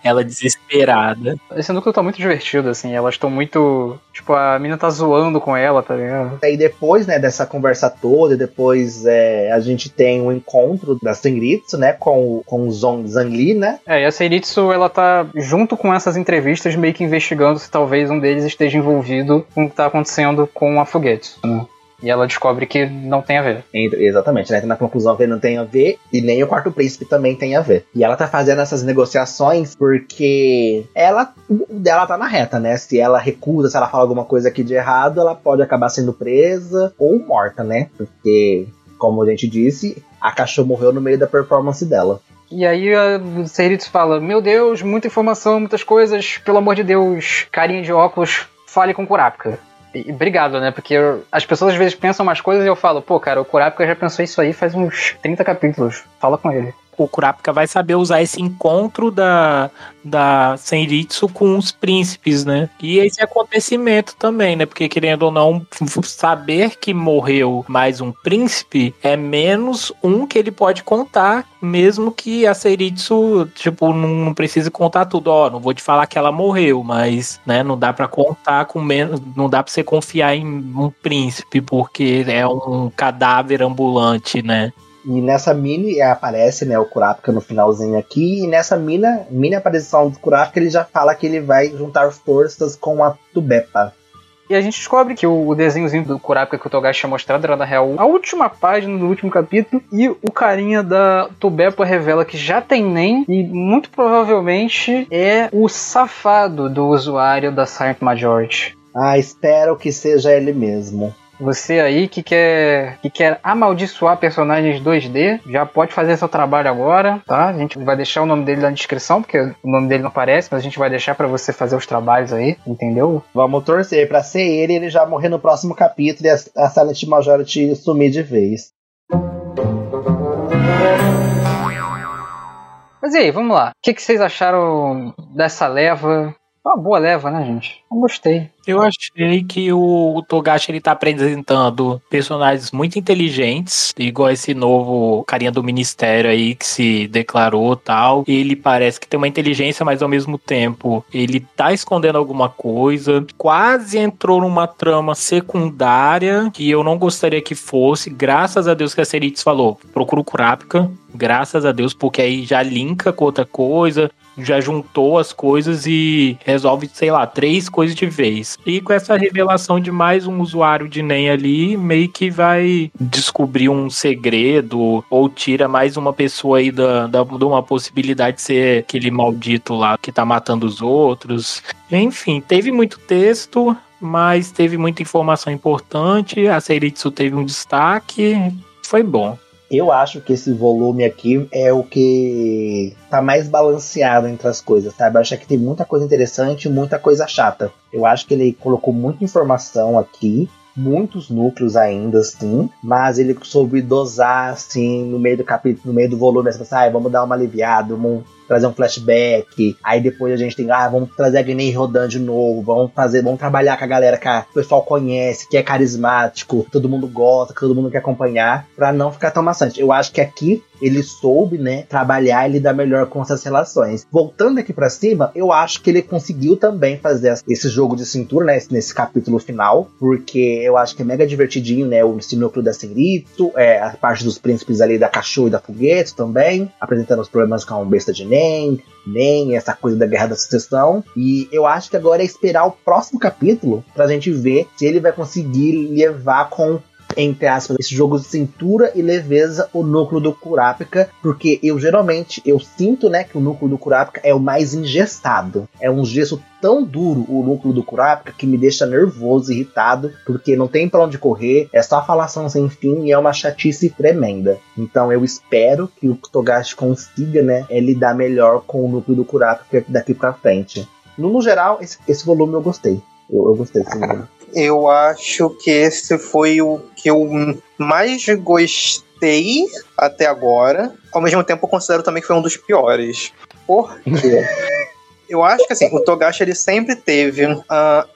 Ela desesperada. Esse núcleo tá muito divertido, assim. Elas estão muito... Tipo, a mina tá zoando com ela, tá ligado? E aí depois, né, dessa conversa toda, depois é, a gente tem o um encontro da Senritsu, né, com, com o Zong Zhangli, né? É, e a Senritsu, ela tá junto com essas entrevistas, meio que investigando se talvez um deles esteja envolvido com o que tá acontecendo com a Fugetsu, né? E ela descobre que não tem a ver. Entre, exatamente, né? Entra na conclusão que não tem a ver, e nem o quarto príncipe também tem a ver. E ela tá fazendo essas negociações porque ela, ela tá na reta, né? Se ela recusa, se ela fala alguma coisa aqui de errado, ela pode acabar sendo presa ou morta, né? Porque, como a gente disse, a Kachou morreu no meio da performance dela. E aí a Senritsu fala, meu Deus, muita informação, muitas coisas, pelo amor de Deus, carinha de óculos, fale com o Kurapika. E, obrigado, né, porque eu, as pessoas às vezes pensam umas coisas e eu falo, pô, cara, o Kurapika já pensou isso aí faz uns trinta capítulos, fala com ele. O Kurapika vai saber usar esse encontro da, da Senritsu com os príncipes, né? E esse acontecimento também, né? Porque, querendo ou não, saber que morreu mais um príncipe é menos um que ele pode contar, mesmo que a Senritsu, tipo, não, não precise contar tudo. Ó, oh, não vou te falar que ela morreu, mas, né, não dá pra contar com menos, não dá pra você confiar em um príncipe, porque é um cadáver ambulante, né? E nessa mini aparece, né, o Kurapika no finalzinho aqui, e nessa mina, mini aparição do Kurapika ele já fala que ele vai juntar forças com a Tubeppa. E a gente descobre que o desenhozinho do Kurapika que o Togashi tinha mostrado era, na real, a última página do último capítulo. E o carinha da Tubeppa revela que já tem Nen e muito provavelmente é o safado do usuário da Silent Majority. Ah, espero que seja ele mesmo. Você aí que quer, que quer amaldiçoar personagens dois D, já pode fazer seu trabalho agora, tá? A gente vai deixar o nome dele na descrição, porque o nome dele não aparece, mas a gente vai deixar pra você fazer os trabalhos aí, entendeu? Vamos torcer pra ser ele, ele já morrer no próximo capítulo e a, a Silent Majority sumir de vez. Mas e aí, vamos lá. O que, que vocês acharam dessa leva? Uma boa leva, né, gente? Eu gostei. Eu achei que o Togashi, ele tá apresentando personagens muito inteligentes, igual esse novo carinha do ministério aí que se declarou e tal. Ele parece que tem uma inteligência, mas ao mesmo tempo ele tá escondendo alguma coisa. Quase entrou numa trama secundária que eu não gostaria que fosse. Graças a Deus que a Senritsu falou, procura o Kurapika. Graças a Deus, porque aí já linka com outra coisa, já juntou as coisas e resolve, sei lá, três coisas de vez. E com essa revelação de mais um usuário de Nen ali, meio que vai descobrir um segredo ou tira mais uma pessoa aí da, da, de uma possibilidade de ser aquele maldito lá que tá matando os outros. Enfim, teve muito texto, mas teve muita informação importante. A Senritsu teve um destaque, foi bom. Eu acho que esse volume aqui é o que tá mais balanceado entre as coisas, sabe? Eu acho que tem muita coisa interessante e muita coisa chata. Eu acho que ele colocou muita informação aqui, muitos núcleos ainda, assim, mas ele soube dosar, assim, no meio do capítulo, no meio do volume, assim, ah, vamos dar uma aliviada, vamos trazer um flashback, aí depois a gente tem, ah, vamos trazer a Nen Ryodan de novo, vamos fazer, vamos trabalhar com a galera que o pessoal conhece, que é carismático, que todo mundo gosta, que todo mundo quer acompanhar, pra não ficar tão maçante. Eu acho que aqui ele soube, né, trabalhar e lidar melhor com essas relações. Voltando aqui pra cima, eu acho que ele conseguiu também fazer esse jogo de cintura, né, nesse capítulo final, porque eu acho que é mega divertidinho, né, o núcleo da Senritsu, é, a parte dos príncipes ali da Kachou e da Fugetsu também, apresentando os problemas com a besta de Nen, Nen, essa coisa da guerra da sucessão, e eu acho que agora é esperar o próximo capítulo pra gente ver se ele vai conseguir levar com, entre aspas, esse jogo de cintura e leveza, o núcleo do Kurapika, porque eu geralmente, eu sinto, né, que o núcleo do Kurapika é o mais engessado, é um gesso tão duro o núcleo do Kurapika que me deixa nervoso, irritado, porque não tem pra onde correr, é só falação sem fim e é uma chatice tremenda. Então eu espero que o Togashi consiga, né, lidar melhor com o núcleo do Kurapika daqui pra frente. No, no geral, esse, esse volume eu gostei. Eu, eu gostei desse volume. Eu acho que esse foi o que eu mais gostei até agora. Ao mesmo tempo, eu considero também que foi um dos piores. Por quê? Eu acho que assim, o Togashi, ele sempre teve uh,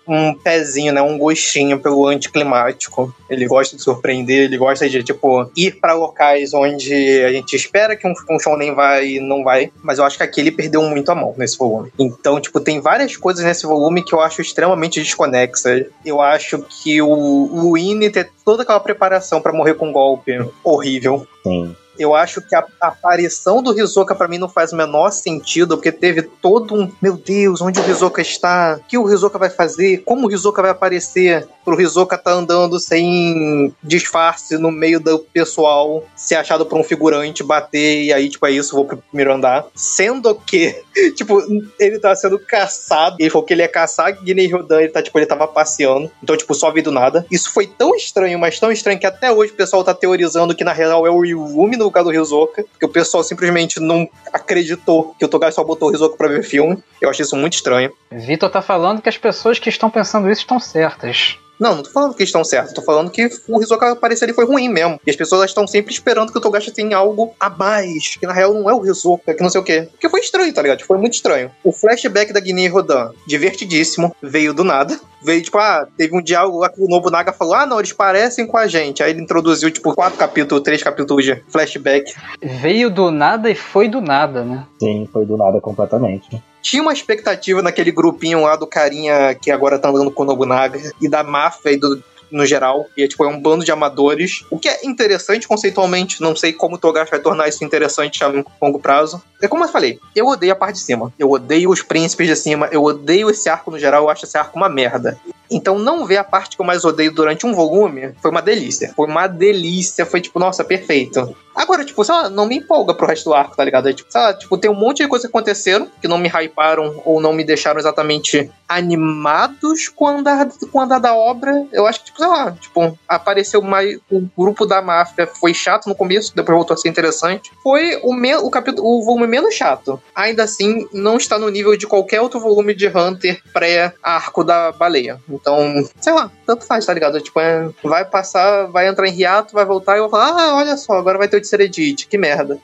um pezinho, né, um gostinho pelo anticlimático. Ele gosta de surpreender, ele gosta de, tipo, ir pra locais onde a gente espera que um, um shounen vai e não vai. Mas eu acho que aqui ele perdeu muito a mão nesse volume. Então, tipo, tem várias coisas nesse volume que eu acho extremamente desconexas. Eu acho que o, o Ine ter toda aquela preparação pra morrer com um golpe horrível. Sim. Eu acho que a aparição do Hisoka pra mim não faz o menor sentido, porque teve todo um... Meu Deus, onde o Hisoka está? O que o Hisoka vai fazer? Como o Hisoka vai aparecer? Pro Hisoka tá andando sem disfarce no meio do pessoal, ser achado por um figurante, bater, e aí, tipo, é isso, vou pro primeiro andar. Sendo que, tipo, ele tá sendo caçado. Ele falou que ele ia caçar Nen Ryodan, ele tá, tipo, ele tava passeando. Então, tipo, só veio do nada. Isso foi tão estranho, mas tão estranho, que até hoje o pessoal tá teorizando que, na real, é o Ryuumi no lugar do Hisoka, porque o pessoal simplesmente não acreditou que o Togashi só botou o Hisoka pra ver filme. Eu achei isso muito estranho. Vitor tá falando que as pessoas que estão pensando isso estão certas. Não, não tô falando que estão certas, tô falando que o Hisoka aparecer ali foi ruim mesmo. E as pessoas estão sempre esperando que o Togashi tenha algo a mais, que na real não é o Hisoka, que não sei o quê. Porque foi estranho, tá ligado? Foi muito estranho. O flashback da Nen Ryodan, divertidíssimo, veio do nada. Veio, tipo, ah, teve um diálogo lá que o Nobunaga falou, ah, não, eles parecem com a gente. Aí ele introduziu, tipo, quatro capítulos, três capítulos de flashback. Veio do nada e foi do nada, né? Sim, foi do nada completamente. Tinha uma expectativa naquele grupinho lá do carinha que agora tá andando com o Nobunaga e da máfia e do, no geral. E é, tipo, é um bando de amadores. O que é interessante conceitualmente. Não sei como o Togashi vai tornar isso interessante a longo prazo. É como eu falei, eu odeio a parte de cima. Eu odeio os príncipes de cima. Eu odeio esse arco no geral. Eu acho esse arco uma merda. Então não ver a parte que eu mais odeio durante um volume foi uma delícia. Foi uma delícia. Foi tipo, nossa, perfeito. Agora, tipo, sei lá, não me empolga pro resto do arco, tá ligado? É, tipo, sei lá, tipo, tem um monte de coisa que aconteceram, que não me hyparam ou não me deixaram exatamente animados com o andar, com o andar da obra. Eu acho que, tipo, sei lá, tipo, apareceu mais o grupo da máfia, foi chato no começo, depois voltou a ser interessante. Foi o, me- o, capítulo, o volume menos chato. Ainda assim, não está no nível de qualquer outro volume de Hunter pré-arco da baleia. Então, sei lá, tanto faz, tá ligado? Tipo, é, vai passar, vai entrar em hiato, vai voltar e eu vou falar, ah, olha só, agora vai ter o Tserriednich, que merda.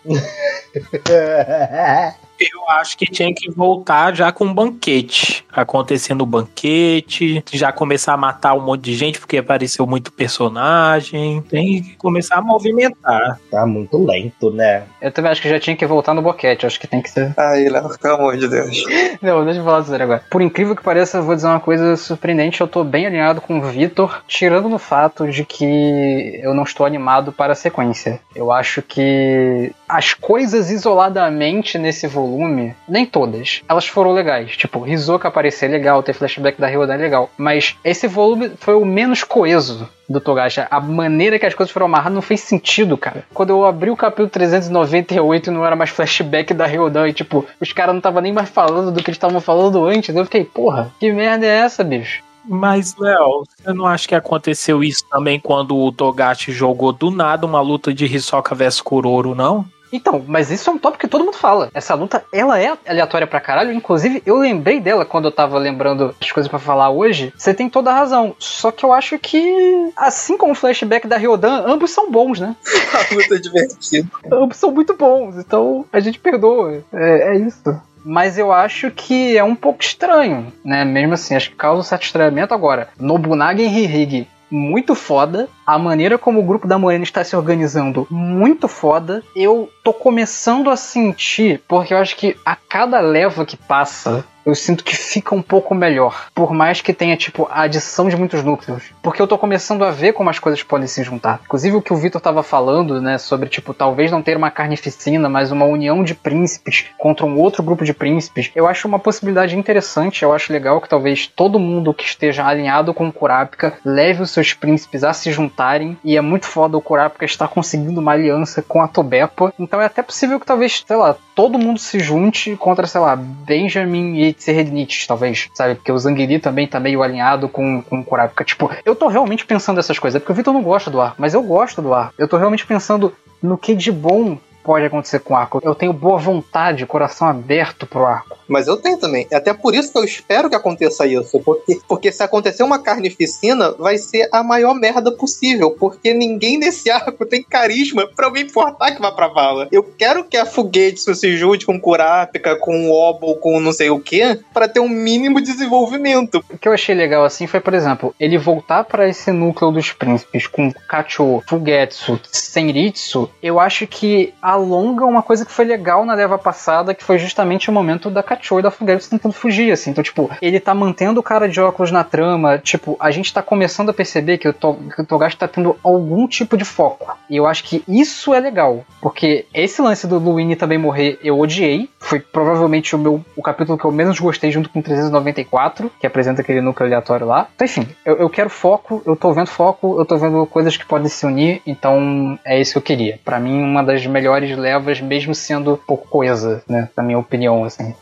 Eu acho que tinha que voltar já com o banquete. Acontecendo o banquete, já começar a matar um monte de gente, porque apareceu muito personagem. Tem que começar a movimentar. Tá muito lento, né? Eu também acho que já tinha que voltar no banquete. Acho que tem que ser... Ai, Léo, pelo amor de Deus. Não, deixa eu falar sério agora. Por incrível que pareça, eu vou dizer uma coisa surpreendente. Eu tô bem alinhado com o Vitor, tirando do fato de que eu não estou animado para a sequência. Eu acho que as coisas isoladamente nesse volume volume, nem todas, elas foram legais. Tipo, Hisoka aparecer é legal, ter flashback da Ryodan é legal, mas esse volume foi o menos coeso do Togashi. A maneira que as coisas foram amarradas não fez sentido, cara. Quando eu abri o capítulo trezentos e noventa e oito e não era mais flashback da Ryodan, e tipo, os caras não estavam nem mais falando do que eles estavam falando antes, eu fiquei, porra, que merda é essa, bicho? Mas, Léo, você não acha que aconteceu isso também quando o Togashi jogou do nada uma luta de Hisoka versus Kuroro, não? Então, mas isso é um tópico que todo mundo fala. Essa luta, ela é aleatória pra caralho. Inclusive, eu lembrei dela quando eu tava lembrando as coisas pra falar hoje. Você tem toda a razão. Só que eu acho que, assim como o flashback da Ryodan, ambos são bons, né? A luta é divertida. Ambos são muito bons. Então, a gente perdoa. É, é isso. Mas eu acho que é um pouco estranho, né? Mesmo assim, acho que causa um certo estranhamento. Agora, Nobunaga e Hihige, muito foda. A maneira como o grupo da Morena está se organizando, muito foda. Eu tô começando a sentir, porque eu acho que a cada leva que passa, eu sinto que fica um pouco melhor. Por mais que tenha, tipo, a adição de muitos núcleos. Porque eu tô começando a ver como as coisas podem se juntar. Inclusive o que o Vitor tava falando, né, sobre, tipo, talvez não ter uma carnificina, mas uma união de príncipes contra um outro grupo de príncipes. Eu acho uma possibilidade interessante. Eu acho legal que talvez todo mundo que esteja alinhado com o Kurapika leve os seus príncipes a se juntar. E é muito foda o Kurapika estar conseguindo uma aliança com a Tubeppa. Então é até possível que talvez, sei lá, todo mundo se junte contra, sei lá, Benjamin e Tserriednich, talvez, sabe? Porque o Zanguiri também tá meio alinhado com, com o Kurapika. Tipo, eu tô realmente pensando essas coisas. É porque o Vitor não gosta do arco, mas eu gosto do arco. Eu tô realmente pensando no que de bom pode acontecer com o arco. Eu tenho boa vontade, coração aberto pro arco. Mas eu tenho também. Até por isso que eu espero que aconteça isso. Porque, porque se acontecer uma carnificina, vai ser a maior merda possível. Porque ninguém nesse arco tem carisma pra eu me importar que vá pra vala. Eu quero que a Fugetsu se junte com Kurapika, com o Obo, com não sei o que, pra ter um mínimo desenvolvimento. O que eu achei legal assim foi, por exemplo, ele voltar pra esse núcleo dos príncipes com Kachou, Fugetsu, Senritsu. Eu acho que a alonga uma coisa que foi legal na leva passada, que foi justamente o momento da Kachou e da Fugetsu tentando fugir, assim. Então, tipo, ele tá mantendo o cara de óculos na trama. Tipo, a gente tá começando a perceber que o, to- que o Togashi tá tendo algum tipo de foco. E eu acho que isso é legal, porque esse lance do Luini também morrer, eu odiei. Foi provavelmente o meu o capítulo que eu menos gostei, junto com o trezentos e noventa e quatro, que apresenta aquele núcleo aleatório lá. Então, enfim, eu, eu quero foco, eu tô vendo foco, eu tô vendo coisas que podem se unir, então é isso que eu queria. Pra mim, uma das melhores levas, mesmo sendo pouco coesa, né? Na minha opinião, assim.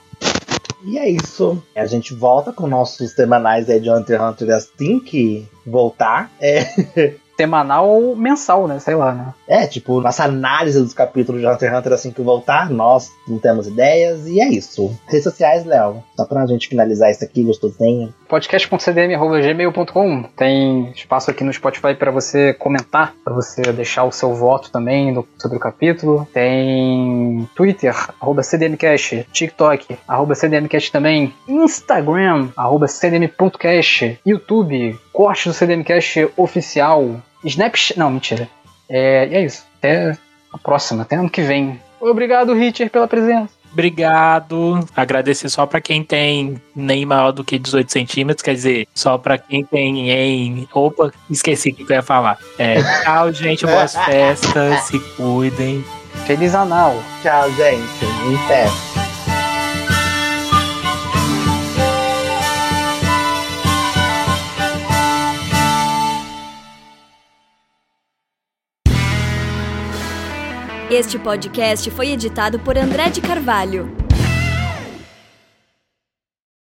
E é isso. A gente volta com nossos semanais aí de Hunter x Hunter assim que voltar. É... Semanal ou mensal, né? Sei lá, né? É, tipo, nossa análise dos capítulos de Hunter x Hunter assim que voltar, nós não temos ideias, e é isso. Redes sociais, Léo, só pra gente finalizar isso aqui, gostosinho. podcast ponto c d m arroba gmail ponto com, tem espaço aqui no Spotify pra você comentar, pra você deixar o seu voto também no, sobre o capítulo. Tem Twitter, arroba cdmcast, TikTok, arroba cdmcast também, Instagram, arroba cdm.cast, YouTube, corte do cdmcast oficial, Snapchat... Não, mentira. É, é isso. Até a próxima. Até ano que vem. Obrigado, Richard, pela presença. Obrigado. Agradecer só pra quem tem nem maior do que dezoito centímetros. Quer dizer, só pra quem tem em... Opa, esqueci o que eu ia falar. É, tchau, gente. Boas festas. Se cuidem. Feliz anal. Tchau, gente. Em festa. Este podcast foi editado por André de Carvalho.